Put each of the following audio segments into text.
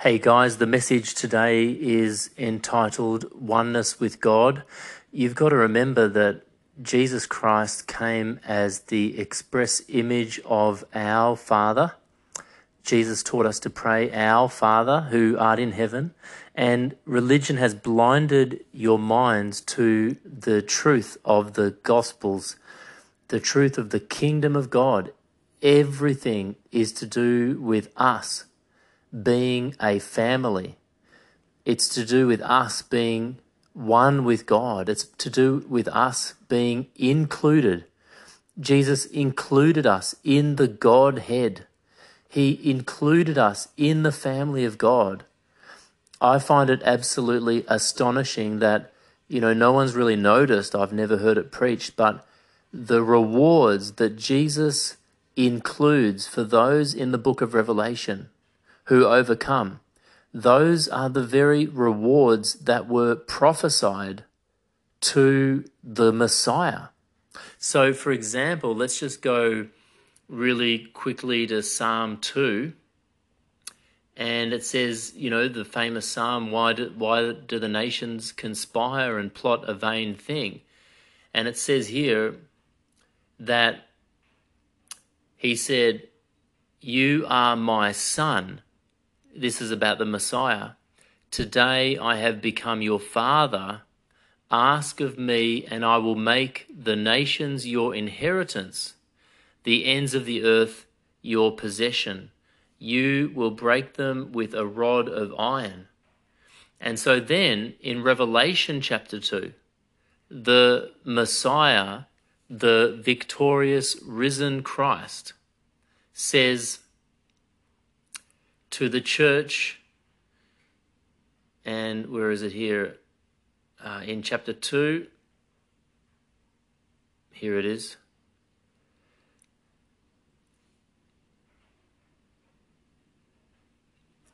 Hey guys, the message today is entitled Oneness with God. You've got to remember that Jesus Christ came as the express image of our Father. Jesus taught us to pray, Our Father who art in heaven. And religion has blinded your minds to the truth of the Gospels, the truth of the kingdom of God. Everything is to do with us being a family. It's to do with us being one with God. It's to do with us being included. Jesus included us in the Godhead. He included us in the family of God. I find it absolutely astonishing that, no one's really noticed. I've never heard it preached, but the rewards that Jesus includes for those in the book of Revelation who overcome, those are the very rewards that were prophesied to the Messiah. So, for example, let's just go really quickly to Psalm 2. And it says, the famous psalm, why do the nations conspire and plot a vain thing? And it says here that he said, "You are my son." This is about the Messiah. "Today I have become your father. Ask of me, and I will make the nations your inheritance, the ends of the earth your possession. You will break them with a rod of iron." And so then in Revelation chapter 2, the Messiah, the victorious risen Christ, says to the church, and where is it here? In chapter 2, here it is.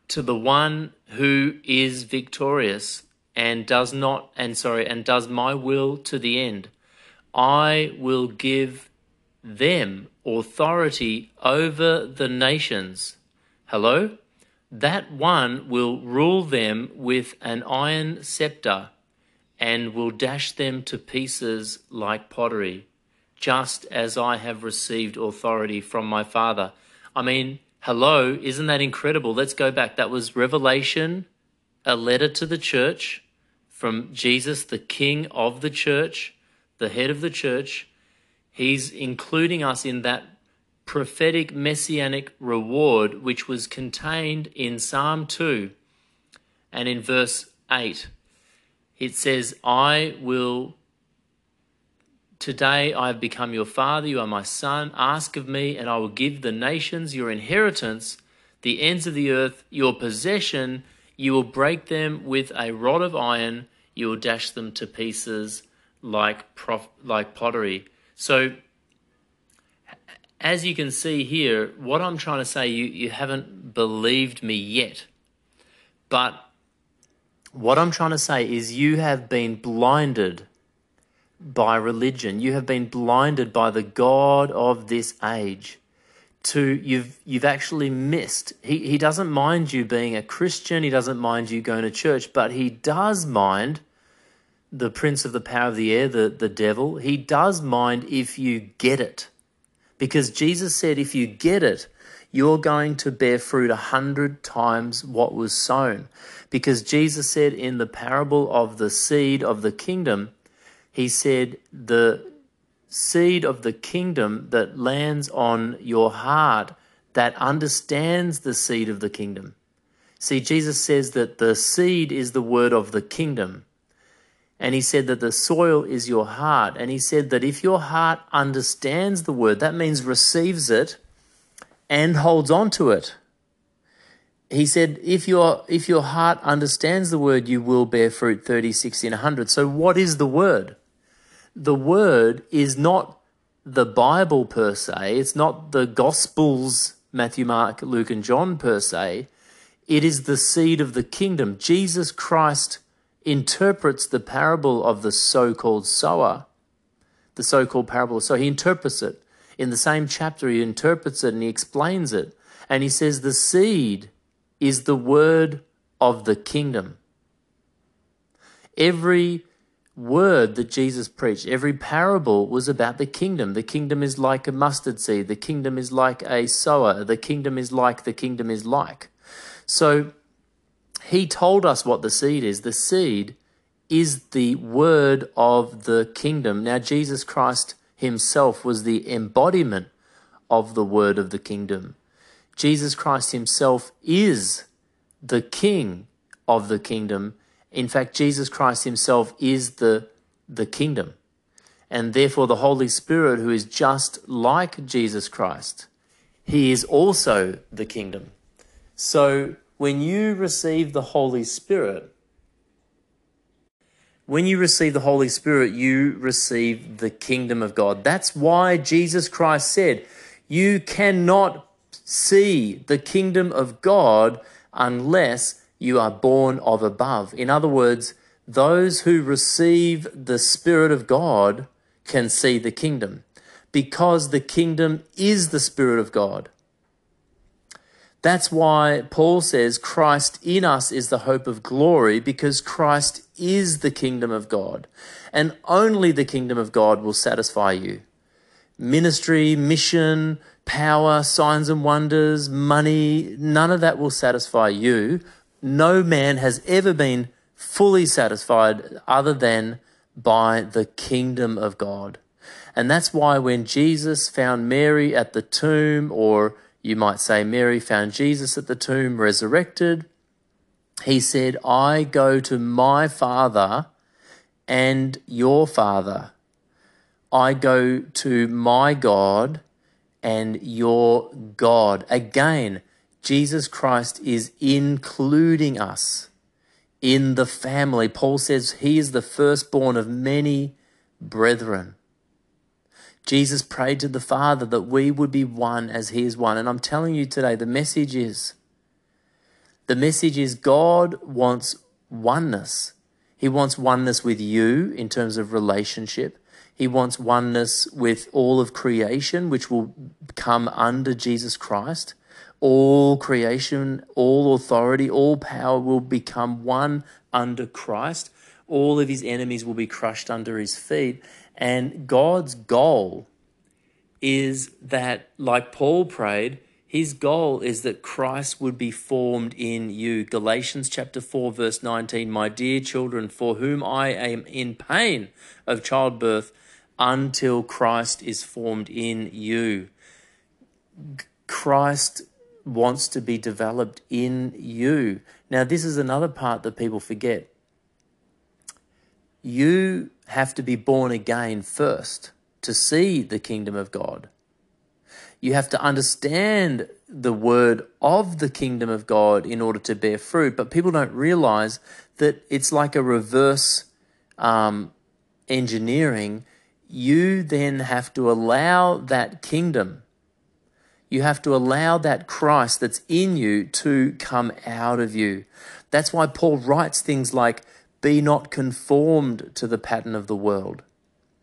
"To the one who is victorious and does my will to the end, I will give them authority over the nations." Hello? "That one will rule them with an iron scepter and will dash them to pieces like pottery, just as I have received authority from my Father." I mean, hello, isn't that incredible? Let's go back. That was Revelation, a letter to the church from Jesus, the King of the church, the head of the church. He's including us in that prophetic messianic reward which was contained in Psalm 2. And in verse 8, it says, "Today I have become your father, you are my son. Ask of me, and I will give the nations your inheritance, the ends of the earth your possession. You will break them with a rod of iron. You will dash them to pieces like pottery." So, as you can see here, what I'm trying to say, you haven't believed me yet. But what I'm trying to say is you have been blinded by religion. You have been blinded by the god of this age. You've actually missed. He doesn't mind you being a Christian. He doesn't mind you going to church, but he does mind the prince of the power of the air, the devil. He does mind if you get it, because Jesus said, if you get it, you're going to bear fruit 100 times what was sown, because Jesus said in the parable of the seed of the kingdom, he said, "The seed of the kingdom that lands on your heart, that understands the seed of the kingdom." See, Jesus says that the seed is the word of the kingdom. And he said that the soil is your heart. And he said that if your heart understands the word, that means receives it and holds on to it, he said, if your heart understands the word, you will bear fruit 30, 60, and 100. So what is the word? The word is not the Bible per se. It's not the Gospels, Matthew, Mark, Luke, and John per se. It is the seed of the kingdom. Jesus Christ interprets the parable of the so-called sower, the so-called parable. So he interprets it. In the same chapter, he interprets it and he explains it. And he says the seed is the word of the kingdom. Every word that Jesus preached, every parable was about the kingdom. The kingdom is like a mustard seed. The kingdom is like a sower. The kingdom is like, the kingdom is like. So he told us what the seed is. The seed is the word of the kingdom. Now, Jesus Christ himself was the embodiment of the word of the kingdom. Jesus Christ himself is the king of the kingdom. In fact, Jesus Christ himself is the kingdom. And therefore, the Holy Spirit, who is just like Jesus Christ, he is also the kingdom. So when you receive the Holy Spirit, you receive the kingdom of God. That's why Jesus Christ said, you cannot see the kingdom of God unless you are born of above. In other words, those who receive the Spirit of God can see the kingdom, because the kingdom is the Spirit of God. That's why Paul says Christ in us is the hope of glory, because Christ is the kingdom of God, and only the kingdom of God will satisfy you. Ministry, mission, power, signs and wonders, money, none of that will satisfy you. No man has ever been fully satisfied other than by the kingdom of God. And that's why when Jesus found Mary at the tomb, or you might say Mary found Jesus at the tomb, resurrected, he said, I go to my Father and your Father. I go to my God and your God. Again, Jesus Christ is including us in the family. Paul says he is the firstborn of many brethren. Jesus prayed to the Father that we would be one as he is one. And I'm telling you today, the message is God wants oneness. He wants oneness with you in terms of relationship. He wants oneness with all of creation, which will come under Jesus Christ. All creation, all authority, all power will become one under Christ. All of his enemies will be crushed under his feet. And God's goal is that, like Paul prayed, his goal is that Christ would be formed in you. Galatians chapter 4, verse 19, my dear children, for whom I am in pain of childbirth until Christ is formed in you. Christ wants to be developed in you. Now, this is another part that people forget. You have to be born again first to see the kingdom of God. You have to understand the word of the kingdom of God in order to bear fruit, but people don't realize that it's like a reverse engineering. You then have to allow that kingdom. You have to allow that Christ that's in you to come out of you. That's why Paul writes things like, be not conformed to the pattern of the world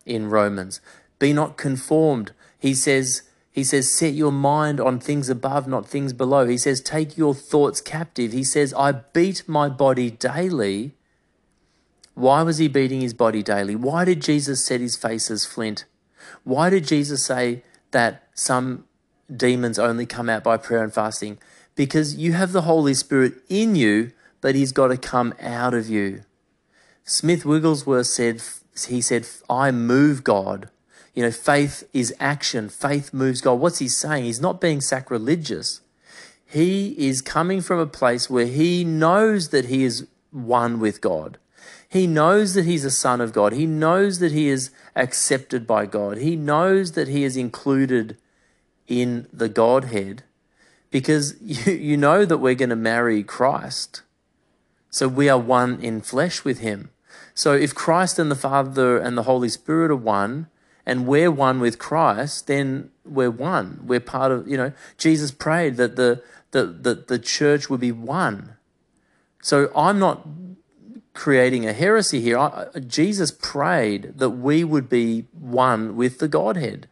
in Romans. Be not conformed. He says, set your mind on things above, not things below. He says, take your thoughts captive. He says, I beat my body daily. Why was he beating his body daily? Why did Jesus set his face as flint? Why did Jesus say that some demons only come out by prayer and fasting? Because you have the Holy Spirit in you, but he's got to come out of you. Smith Wigglesworth said, I move God. You know, faith is action. Faith moves God. What's he saying? He's not being sacrilegious. He is coming from a place where he knows that he is one with God. He knows that he's a son of God. He knows that he is accepted by God. He knows that he is included in the Godhead. because you know that we're going to marry Christ. So we are one in flesh with him. So if Christ and the Father and the Holy Spirit are one, and we're one with Christ, then we're one. We're part of, you know, Jesus prayed that the church would be one. So I'm not creating a heresy here. Jesus prayed that we would be one with the Godhead,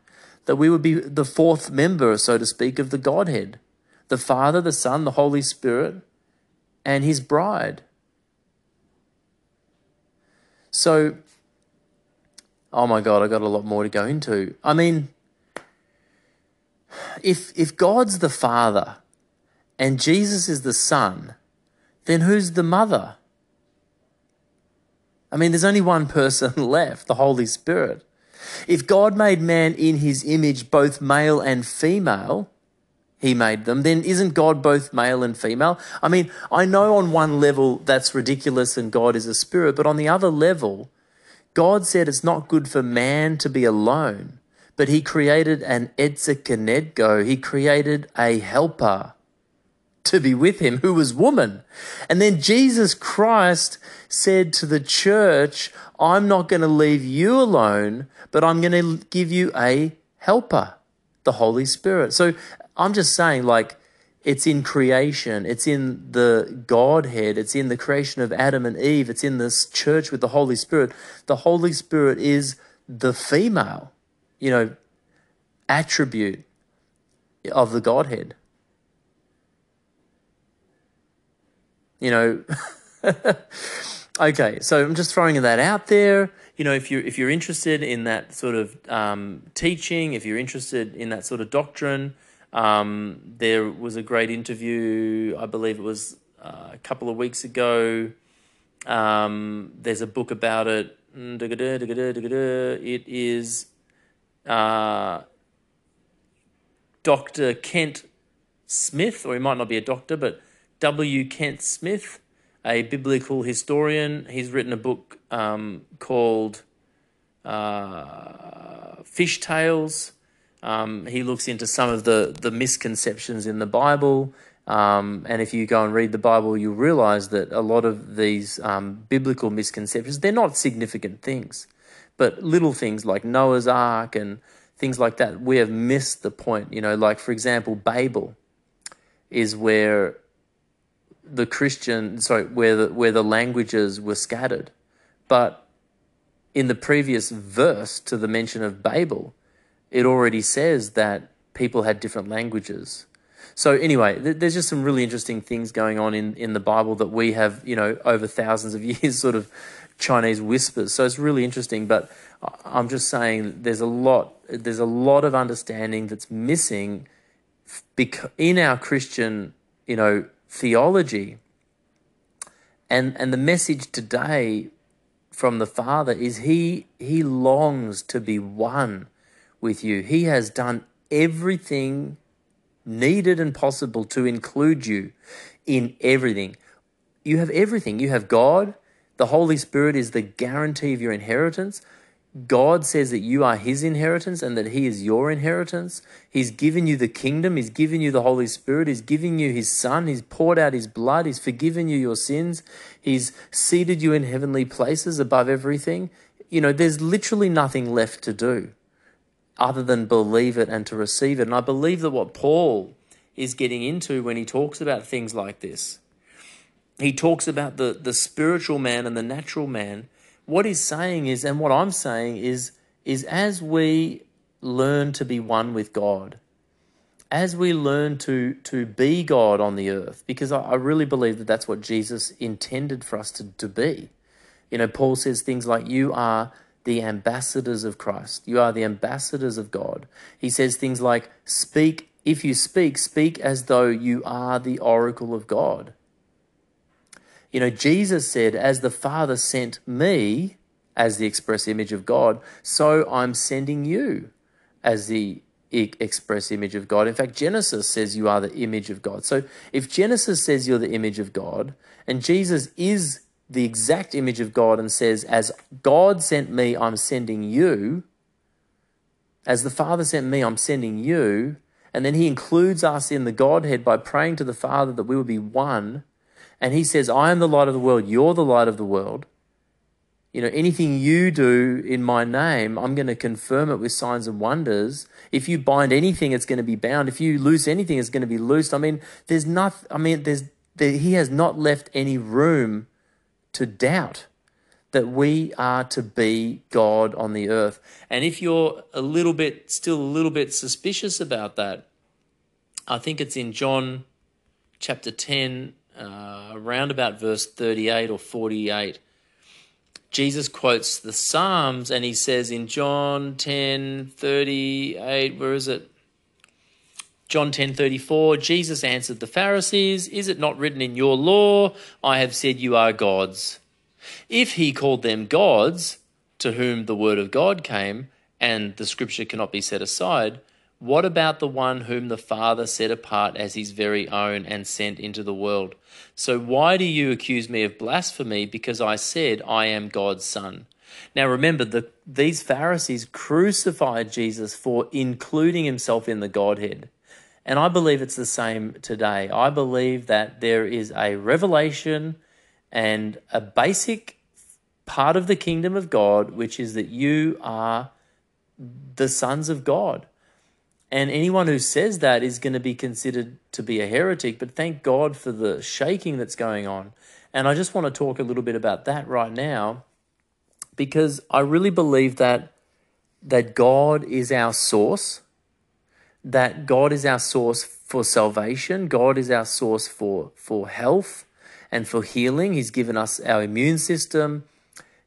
that we would be the fourth member, so to speak, of the Godhead, the Father, the Son, the Holy Spirit, and his bride. So, oh my God, I got a lot more to go into. I mean, if God's the Father and Jesus is the Son, then who's the Mother? I mean, there's only one person left, the Holy Spirit. If God made man in his image, both male and female, he made them, then isn't God both male and female? I mean, I know on one level that's ridiculous and God is a spirit, but on the other level, God said it's not good for man to be alone, but he created an etzekenedgo, he created a helper to be with him who was woman. And then Jesus Christ said to the church, I'm not going to leave you alone, but I'm going to give you a helper, the Holy Spirit. So I'm just saying, like, it's in creation, it's in the Godhead, it's in the creation of Adam and Eve, it's in this church with the Holy Spirit. The Holy Spirit is the female, you know, attribute of the Godhead. You know, okay, so I'm just throwing that out there. You know, if you're interested in that sort of teaching, if you're interested in that sort of doctrine, there was a great interview, I believe it was a couple of weeks ago. There's a book about it. It is Dr. Kent Smith, or he might not be a doctor, but W. Kent Smith, a biblical historian. He's written a book called Fish Tales. He looks into some of the misconceptions in the Bible. And if you go and read the Bible, you'll realize that a lot of these biblical misconceptions, they're not significant things, but little things like Noah's Ark and things like that, we have missed the point. You know, like, for example, Babel is where the Christian, sorry, where the languages were scattered. But in the previous verse to the mention of Babel, it already says that people had different languages. So anyway, there's just some really interesting things going on in the Bible that we have, you know, over thousands of years sort of Chinese whispers. So it's really interesting, but I'm just saying there's a lot of understanding that's missing in our Christian, you know, theology. And the message today from the Father is he longs to be one with you. He has done everything needed and possible to include you in everything. You have everything. You have God. The Holy Spirit is the guarantee of your inheritance. God says that you are his inheritance and that he is your inheritance. He's given you the kingdom. He's given you the Holy Spirit. He's given you his Son. He's poured out his blood. He's forgiven you your sins. He's seated you in heavenly places above everything. You know, there's literally nothing left to do other than believe it and to receive it. And I believe that what Paul is getting into when he talks about things like this, he talks about the spiritual man and the natural man. What he's saying is, and what I'm saying is as we learn to be one with God, as we learn to be God on the earth, because I really believe that that's what Jesus intended for us to be. You know, Paul says things like, you are the ambassadors of Christ. You are the ambassadors of God. He says things like, speak, if you speak, speak as though you are the oracle of God. You know, Jesus said, as the Father sent me as the express image of God, so I'm sending you as the express image of God. In fact, Genesis says you are the image of God. So if Genesis says you're the image of God, and Jesus is the exact image of God and says, as God sent me, I'm sending you. As the Father sent me, I'm sending you. And then he includes us in the Godhead by praying to the Father that we would be one. And he says, I am the light of the world. You're the light of the world. You know, anything you do in my name, I'm going to confirm it with signs and wonders. If you bind anything, it's going to be bound. If you loose anything, it's going to be loosed. I mean, he has not left any room to doubt that we are to be God on the earth. And if you're still a little bit suspicious about that, I think it's in John chapter 10, around about verse 38 or 48, Jesus quotes the Psalms and he says in John 10:38, where is it? John 10:34, Jesus answered the Pharisees, is it not written in your law, I have said you are gods? If he called them gods, to whom the word of God came, and the scripture cannot be set aside, what about the one whom the Father set apart as his very own and sent into the world? So why do you accuse me of blasphemy? Because I said, I am God's son. Now remember, these Pharisees crucified Jesus for including himself in the Godhead. And I believe it's the same today. I believe that there is a revelation and a basic part of the kingdom of God, which is that you are the sons of God. And anyone who says that is going to be considered to be a heretic, but thank God for the shaking that's going on. And I just want to talk a little bit about that right now, because I really believe that God is our source, that God is our source for salvation, God is our source for health and for healing. He's given us our immune system.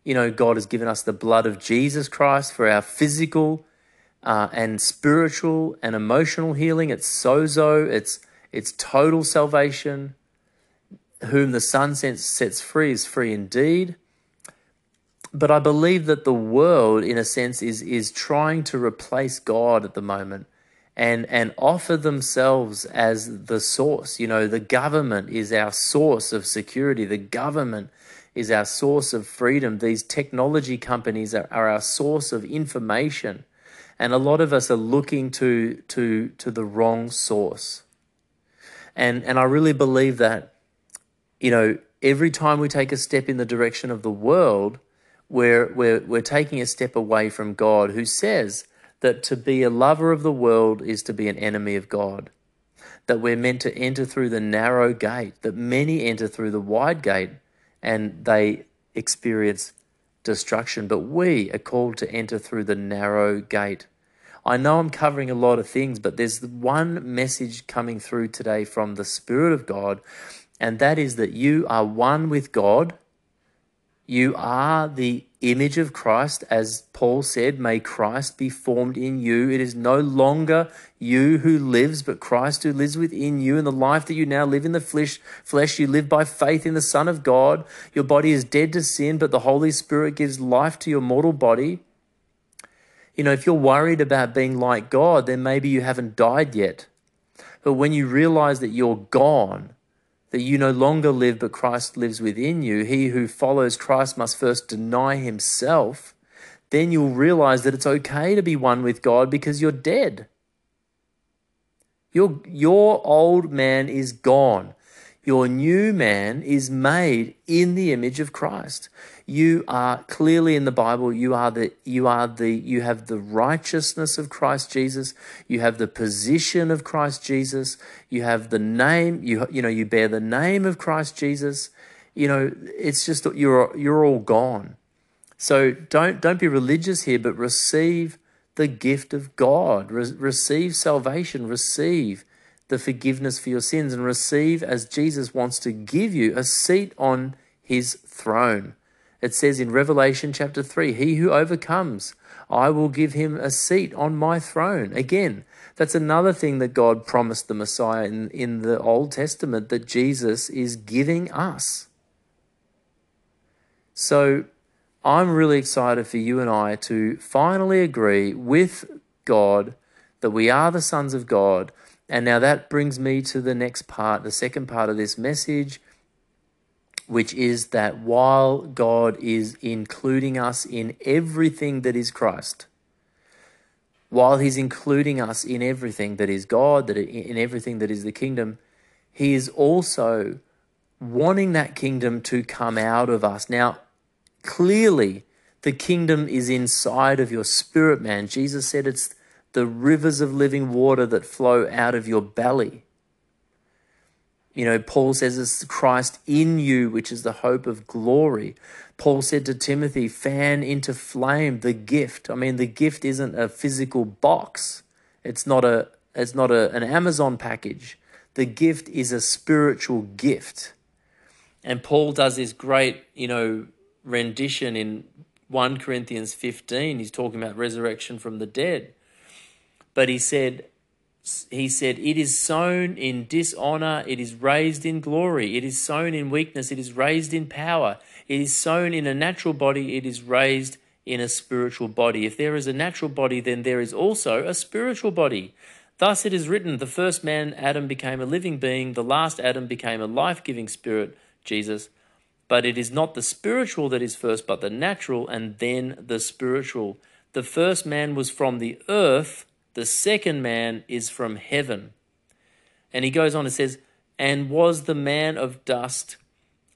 You know, God has given us the blood of Jesus Christ for our physical and spiritual and emotional healing. It's sozo, it's total salvation. Whom the Son sets free is free indeed. But I believe that the world, in a sense, is trying to replace God at the moment and offer themselves as the source. You know, the government is our source of security. The government is our source of freedom. These technology companies are our source of information. And a lot of us are looking to the wrong source. And I really believe that, you know, every time we take a step in the direction of the world, we're taking a step away from God, who says that to be a lover of the world is to be an enemy of God, that we're meant to enter through the narrow gate, that many enter through the wide gate and they experience destruction, but we are called to enter through the narrow gate. I know I'm covering a lot of things, but there's one message coming through today from the Spirit of God, and that is that you are one with God. You are the image of Christ. As Paul said, may Christ be formed in you. It is no longer you who lives, but Christ who lives within you. And the life that you now live in the flesh, you live by faith in the Son of God. Your body is dead to sin, but the Holy Spirit gives life to your mortal body. You know, if you're worried about being like God, then maybe you haven't died yet. But when you realize that you're gone, that you no longer live, but Christ lives within you. He who follows Christ must first deny himself. Then you'll realize that it's okay to be one with God, because you're dead. Your old man is gone. Your new man is made in the image of Christ. You are clearly in the Bible. You have the righteousness of Christ Jesus. You have the position of Christ Jesus. You have the name. You bear the name of Christ Jesus. You know, it's just that you're all gone. So don't be religious here, but receive the gift of God. Receive salvation. Receive the forgiveness for your sins, and receive, as Jesus wants to give you, a seat on his throne. It says in Revelation chapter 3, he who overcomes, I will give him a seat on my throne. Again, that's another thing that God promised the Messiah in the Old Testament, that Jesus is giving us. So I'm really excited for you and I to finally agree with God that we are the sons of God. And now that brings me to the next part, the second part of this message, which is that while God is including us in everything that is Christ, while he's including us in everything that is God, that in everything that is the kingdom, he is also wanting that kingdom to come out of us. Now, clearly, the kingdom is inside of your spirit, man. Jesus said it's the rivers of living water that flow out of your belly. You know, Paul says it's Christ in you, which is the hope of glory. Paul said to Timothy, fan into flame the gift. I mean, the gift isn't a physical box. It's not an Amazon package. The gift is a spiritual gift. And Paul does this great, you know, rendition in 1 Corinthians 15. He's talking about resurrection from the dead. But he said, it is sown in dishonor, it is raised in glory. It is sown in weakness, it is raised in power. It is sown in a natural body, it is raised in a spiritual body. If there is a natural body, then there is also a spiritual body. Thus it is written, the first man, Adam, became a living being. The last Adam became a life-giving spirit, Jesus. But it is not the spiritual that is first, but the natural and then the spiritual. The first man was from the earth. The second man is from heaven. And he goes on and says, and was the man of dust,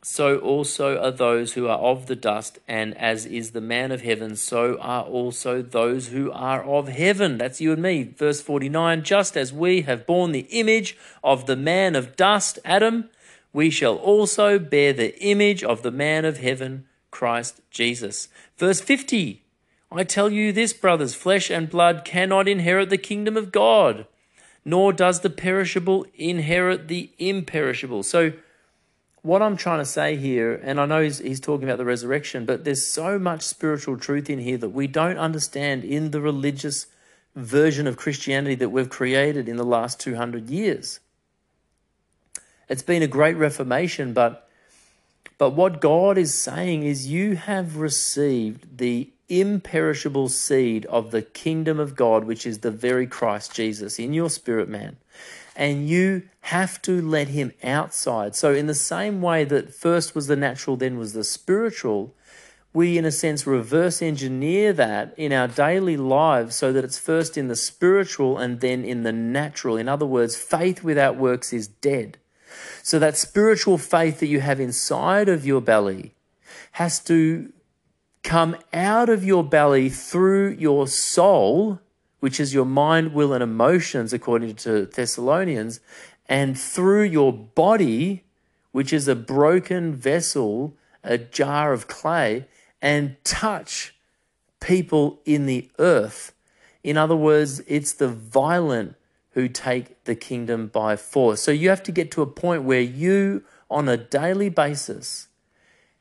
so also are those who are of the dust. And as is the man of heaven, so are also those who are of heaven. That's you and me. Verse 49, just as we have borne the image of the man of dust, Adam, we shall also bear the image of the man of heaven, Christ Jesus. Verse 50, I tell you this, brothers, flesh and blood cannot inherit the kingdom of God, nor does the perishable inherit the imperishable. So what I'm trying to say here, and I know he's talking about the resurrection, but there's so much spiritual truth in here that we don't understand in the religious version of Christianity that we've created in the last 200 years. It's been a great reformation, but what God is saying is you have received the imperishable seed of the kingdom of God, which is the very Christ Jesus in your spirit, man. And you have to let him outside. So in the same way that first was the natural, then was the spiritual, we in a sense reverse engineer that in our daily lives so that it's first in the spiritual and then in the natural. In other words, faith without works is dead. So that spiritual faith that you have inside of your belly has to come out of your belly through your soul, which is your mind, will, and emotions, according to Thessalonians, and through your body, which is a broken vessel, a jar of clay, and touch people in the earth. In other words, it's the violent who take the kingdom by force. So you have to get to a point where you, on a daily basis,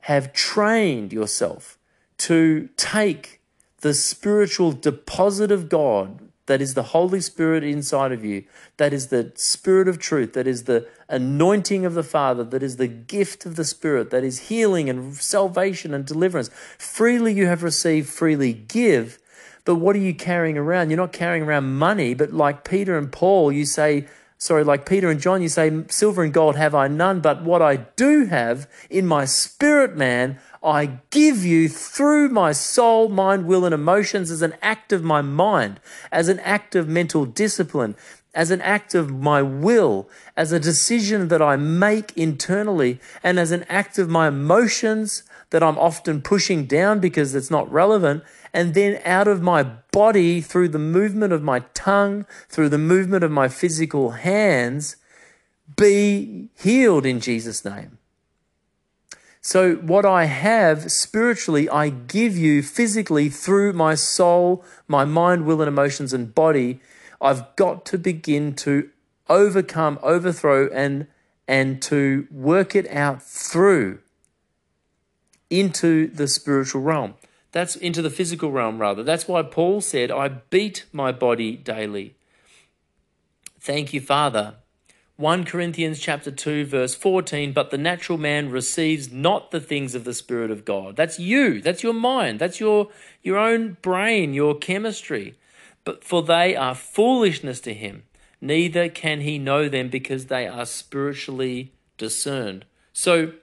have trained yourself to take the spiritual deposit of God, that is the Holy Spirit inside of you, that is the Spirit of truth, that is the anointing of the Father, that is the gift of the Spirit, that is healing and salvation and deliverance. Freely you have received, freely give. But what are you carrying around? You're not carrying around money, but like Peter and Paul, you say, sorry, like Peter and John, you say, silver and gold have I none, but what I do have in my spirit, man, I give you through my soul, mind, will, and emotions as an act of my mind, as an act of mental discipline, as an act of my will, as a decision that I make internally, and as an act of my emotions that I'm often pushing down because it's not relevant, and then out of my body through the movement of my tongue, through the movement of my physical hands, be healed in Jesus' name. So what I have spiritually, I give you physically through my soul, my mind, will, and emotions and body. I've got to begin to overcome, overthrow, and to work it out through into the spiritual realm. That's into the physical realm, rather. That's why Paul said, I beat my body daily. Thank you, Father. 1 Corinthians chapter 2, verse 14, but the natural man receives not the things of the Spirit of God. That's you. That's your mind. That's your own brain, your chemistry. But for they are foolishness to him. Neither can he know them because they are spiritually discerned. So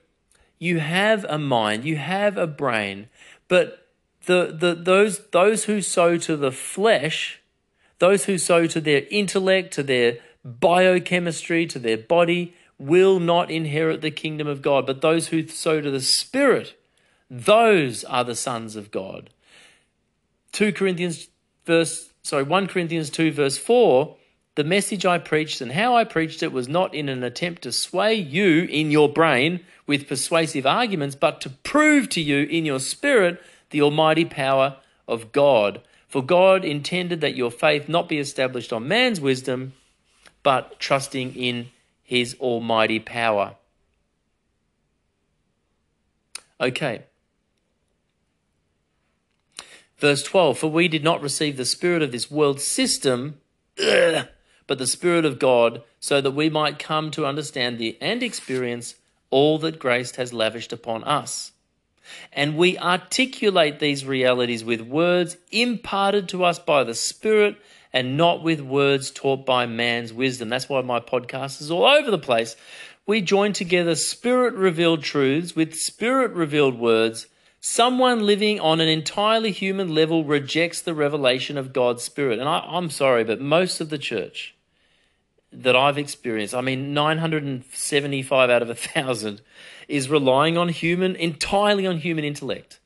you have a mind, you have a brain, but those who sow to the flesh, Those who sow to their intellect, to their biochemistry, to their body, will not inherit the kingdom of God. But those who sow to the Spirit, those are the sons of God. 1 Corinthians 2 verse 4, the message I preached and how I preached it was not in an attempt to sway you in your brain with persuasive arguments, but to prove to you in your spirit the almighty power of God. For God intended that your faith not be established on man's wisdom, but trusting in his almighty power. Okay. Verse 12, for we did not receive the spirit of this world system, but the Spirit of God, so that we might come to understand and experience all that grace has lavished upon us. And we articulate these realities with words imparted to us by the Spirit and not with words taught by man's wisdom. That's why my podcast is all over the place. We join together Spirit-revealed truths with Spirit-revealed words. Someone living on an entirely human level rejects the revelation of God's Spirit. And I'm sorry, but most of the church that I've experienced, 975 out of 1,000, is relying on entirely on human intellect.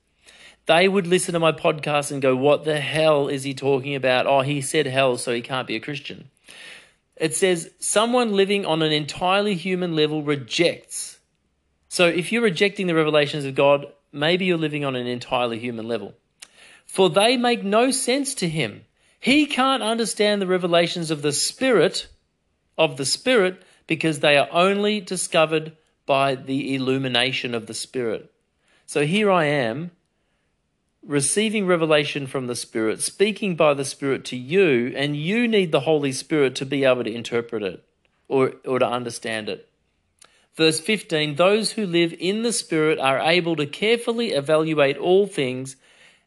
They would listen to my podcast and go, what the hell is he talking about? Oh, he said hell, so he can't be a Christian. It says, someone living on an entirely human level rejects. So if you're rejecting the revelations of God, maybe you're living on an entirely human level. For they make no sense to him. He can't understand the revelations of the Spirit, because they are only discovered by the illumination of the Spirit. So here I am, receiving revelation from the Spirit, speaking by the Spirit to you, and you need the Holy Spirit to be able to interpret it or to understand it. Verse 15, those who live in the Spirit are able to carefully evaluate all things,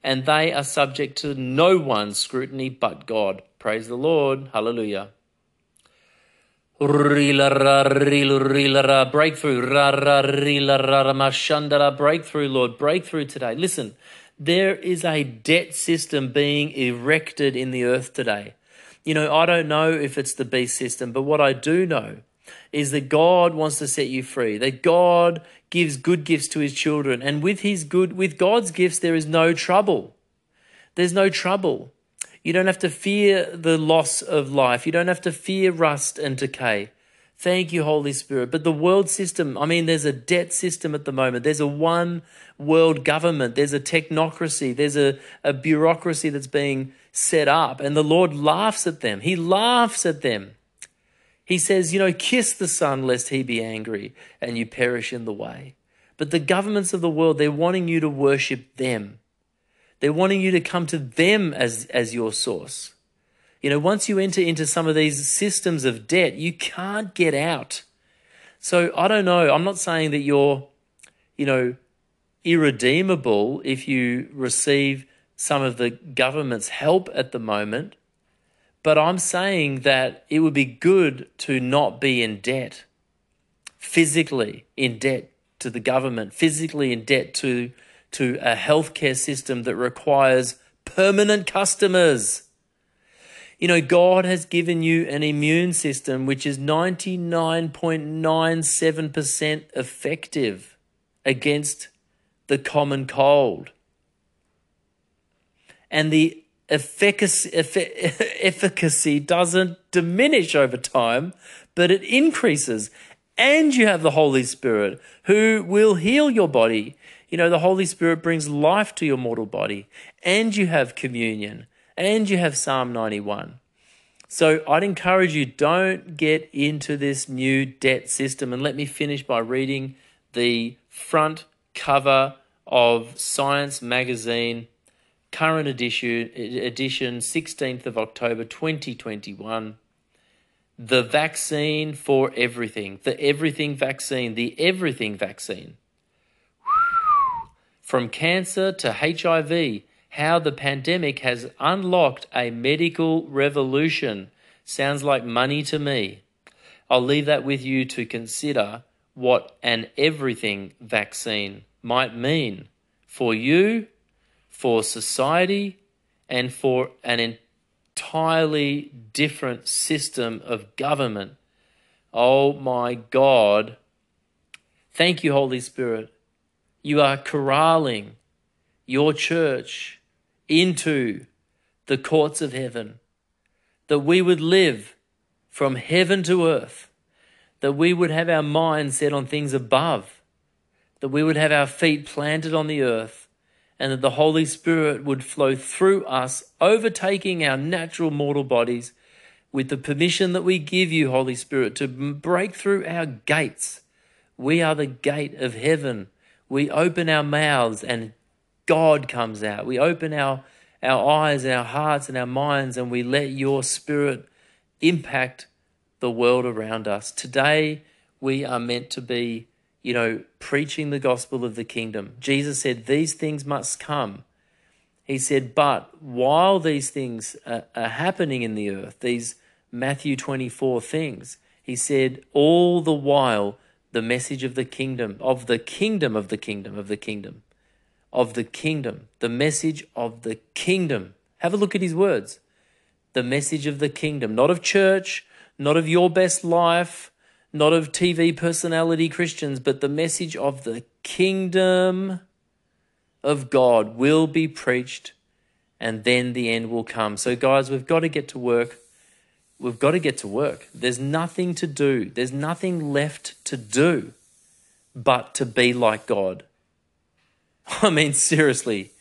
and they are subject to no one's scrutiny but God. Praise the Lord. Hallelujah. Breakthrough, Lord. Breakthrough today. Listen, there is a debt system being erected in the earth today. I don't know if it's the beast system, but what I do know is that God wants to set you free, that God gives good gifts to his children, and with God's gifts there is no trouble. There's no trouble. You don't have to fear the loss of life. You don't have to fear rust and decay. Thank you, Holy Spirit. But the world system, there's a debt system at the moment. There's a one world government. There's a technocracy. There's a bureaucracy that's being set up, and the Lord laughs at them. He laughs at them. He says, kiss the Son lest he be angry and you perish in the way. But the governments of the world, they're wanting you to worship them. They're wanting you to come to them as your source. Once you enter into some of these systems of debt, you can't get out. So I don't know. I'm not saying that you're, irredeemable if you receive some of the government's help at the moment. But I'm saying that it would be good to not be in debt, physically in debt to the government, physically in debt to a healthcare system that requires permanent customers. God has given you an immune system which is 99.97% effective against the common cold. And the efficacy doesn't diminish over time, but it increases. And you have the Holy Spirit who will heal your body. The Holy Spirit brings life to your mortal body. And you have communion. And you have Psalm 91. So I'd encourage you, don't get into this new debt system. And let me finish by reading the front cover of Science magazine, current edition, 16th of October 2021, the vaccine for everything, the everything vaccine. From cancer to HIV, how the pandemic has unlocked a medical revolution. Sounds like money to me. I'll leave that with you to consider what an everything vaccine might mean for you, for society, and for an entirely different system of government. Oh my God. Thank you, Holy Spirit. You are corralling your church into the courts of heaven, that we would live from heaven to earth, that we would have our mind set on things above, that we would have our feet planted on the earth, and that the Holy Spirit would flow through us, overtaking our natural mortal bodies with the permission that we give you, Holy Spirit, to break through our gates. We are the gate of heaven. We open our mouths and God comes out. We open our eyes and our hearts and our minds, and we let your Spirit impact the world around us. Today, we are meant to be, preaching the gospel of the kingdom. Jesus said, these things must come. He said, but while these things are happening in the earth, these Matthew 24 things, he said, all the while, the message of the kingdom, the message of the kingdom. Have a look at his words. The message of the kingdom, not of church, not of your best life, not of TV personality Christians, but the message of the kingdom of God will be preached, and then the end will come. So guys, we've got to get to work. We've got to get to work. There's nothing to do. There's nothing left to do but to be like God. I mean, seriously,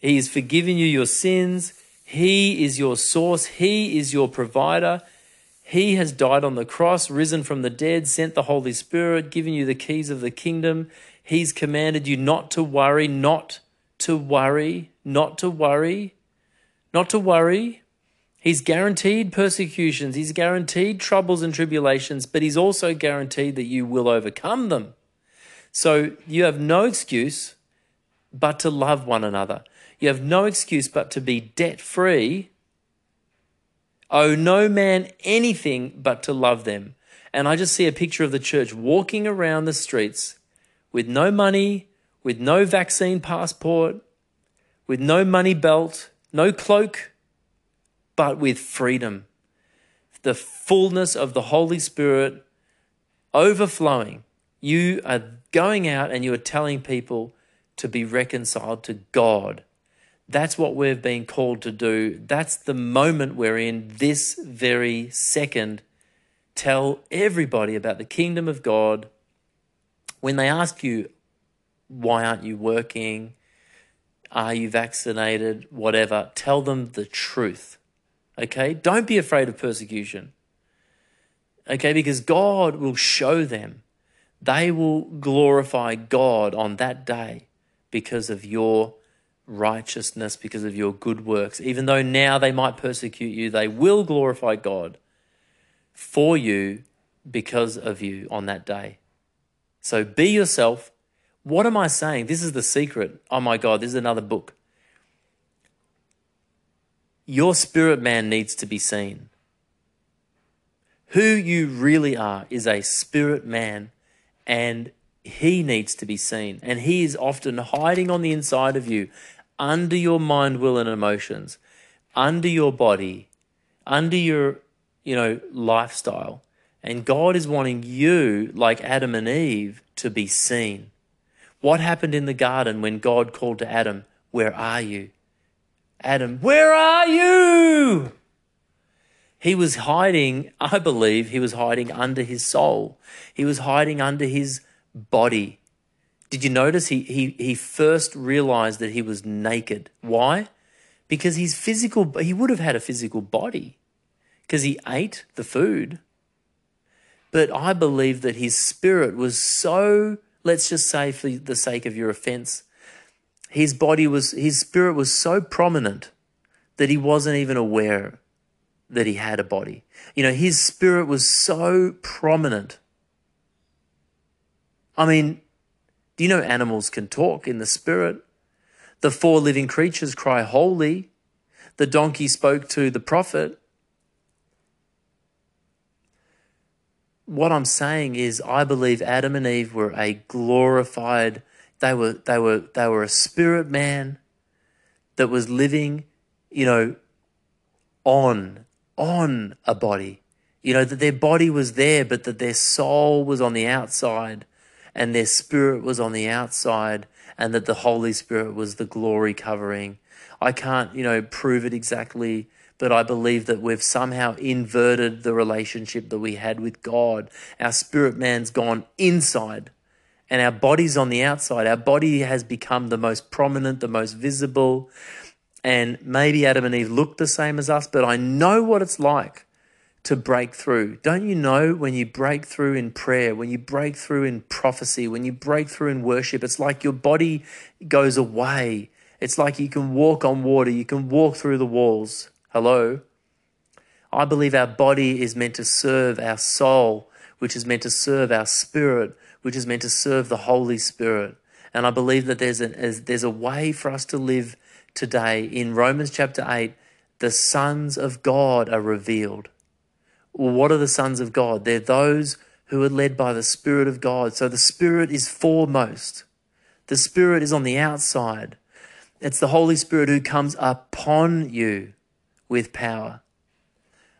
he has forgiven you your sins. He is your source. He is your provider. He has died on the cross, risen from the dead, sent the Holy Spirit, given you the keys of the kingdom. He's commanded you not to worry, not to worry. He's guaranteed persecutions. He's guaranteed troubles and tribulations, but he's also guaranteed that you will overcome them. So you have no excuse but to love one another. You have no excuse but to be debt-free. Owe no man anything but to love them. And I just see a picture of the church walking around the streets with no money, with no vaccine passport, with no money belt, no cloak, but with freedom, the fullness of the Holy Spirit overflowing. You are going out and you are telling people to be reconciled to God. That's what we've been called to do. That's the moment we're in this very second. Tell everybody about the kingdom of God. When they ask you, why aren't you working? Are you vaccinated? Whatever. Tell them the truth. Okay, don't be afraid of persecution. Okay, because God will show them. They will glorify God on that day because of your righteousness, because of your good works. Even though now they might persecute you, they will glorify God for you because of you on that day. So be yourself. What am I saying? This is the secret. Oh my God, this is another book. Your spirit man needs to be seen. Who you really are is a spirit man, and he needs to be seen. And he is often hiding on the inside of you, under your mind, will, and emotions, under your body, under your, lifestyle. And God is wanting you, like Adam and Eve, to be seen. What happened in the garden when God called to Adam, where are you? Adam, where are you? He was hiding, I believe, he was hiding under his soul. He was hiding under his body. Did you notice he first realized that he was naked? Why? Because his physical, he would have had a physical body because he ate the food. But I believe that his spirit was so, let's just say for the sake of your offense, his spirit was so prominent that he wasn't even aware that he had a body. His spirit was so prominent. I mean, do you know animals can talk in the spirit? The four living creatures cry holy. The donkey spoke to the prophet. What I'm saying is I believe Adam and Eve were a glorified They were a spirit man that was living, on a body. You know, that their body was there, but that their soul was on the outside and their spirit was on the outside, and that the Holy Spirit was the glory covering. I can't, you know, prove it exactly, but I believe that we've somehow inverted the relationship that we had with God. Our spirit man's gone inside and our body's on the outside. Our body has become the most prominent, the most visible. And maybe Adam and Eve looked the same as us, but I know what it's like to break through. Don't you know when you break through in prayer, when you break through in prophecy, when you break through in worship, it's like your body goes away. It's like you can walk on water, you can walk through the walls. Hello? I believe our body is meant to serve our soul, which is meant to serve our spirit, which is meant to serve the Holy Spirit. And I believe that there's a way for us to live today. In Romans chapter 8, the sons of God are revealed. Well, what are the sons of God? They're those who are led by the Spirit of God. So the Spirit is foremost. The Spirit is on the outside. It's the Holy Spirit who comes upon you with power.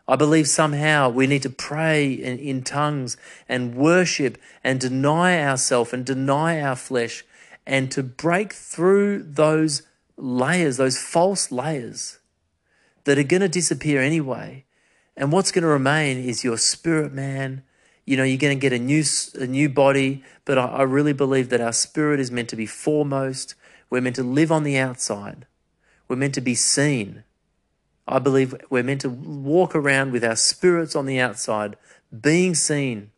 I believe somehow we need to pray in tongues and worship and deny ourselves and deny our flesh and to break through those layers, those false layers that are going to disappear anyway. And what's going to remain is your spirit man. You know, you're going to get a new body, but I really believe that our spirit is meant to be foremost. We're meant to live on the outside. We're meant to be seen. I believe we're meant to walk around with our spirits on the outside, being seen,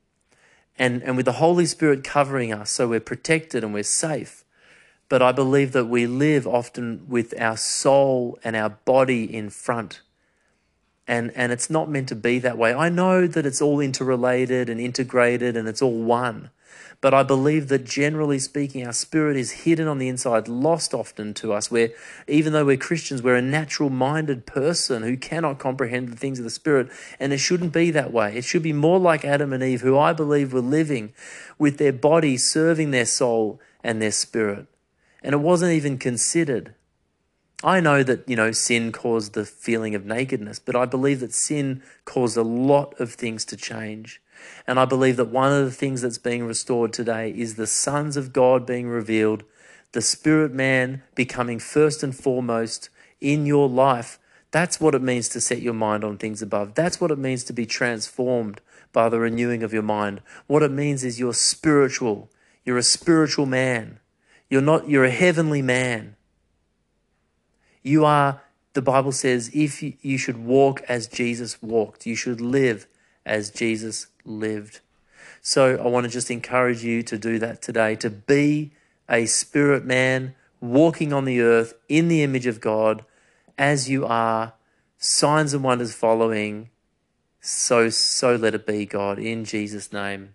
and with the Holy Spirit covering us so we're protected and we're safe. But I believe that we live often with our soul and our body in front. And it's not meant to be that way. I know that it's all interrelated and integrated and it's all one. But I believe that generally speaking, our spirit is hidden on the inside, lost often to us. Where even though we're Christians, we're a natural-minded person who cannot comprehend the things of the spirit. And it shouldn't be that way. It should be more like Adam and Eve, who I believe were living with their body, serving their soul and their spirit. And it wasn't even considered. I know that, you know, sin caused the feeling of nakedness, but I believe that sin caused a lot of things to change. And I believe that one of the things that's being restored today is the sons of God being revealed, the spirit man becoming first and foremost in your life. That's what it means to set your mind on things above. That's what it means to be transformed by the renewing of your mind. What it means is you're spiritual. You're a spiritual man. You're a heavenly man. You are, the Bible says, if you should walk as Jesus walked, you should live as Jesus lived. So I want to just encourage you to do that today, to be a spirit man walking on the earth in the image of God as you are, signs and wonders following. So let it be, God, in Jesus' name.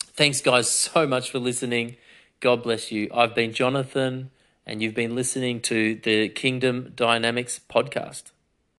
Thanks, guys, so much for listening. God bless you. I've been Jonathan. And you've been listening to the Kingdom Dynamics podcast.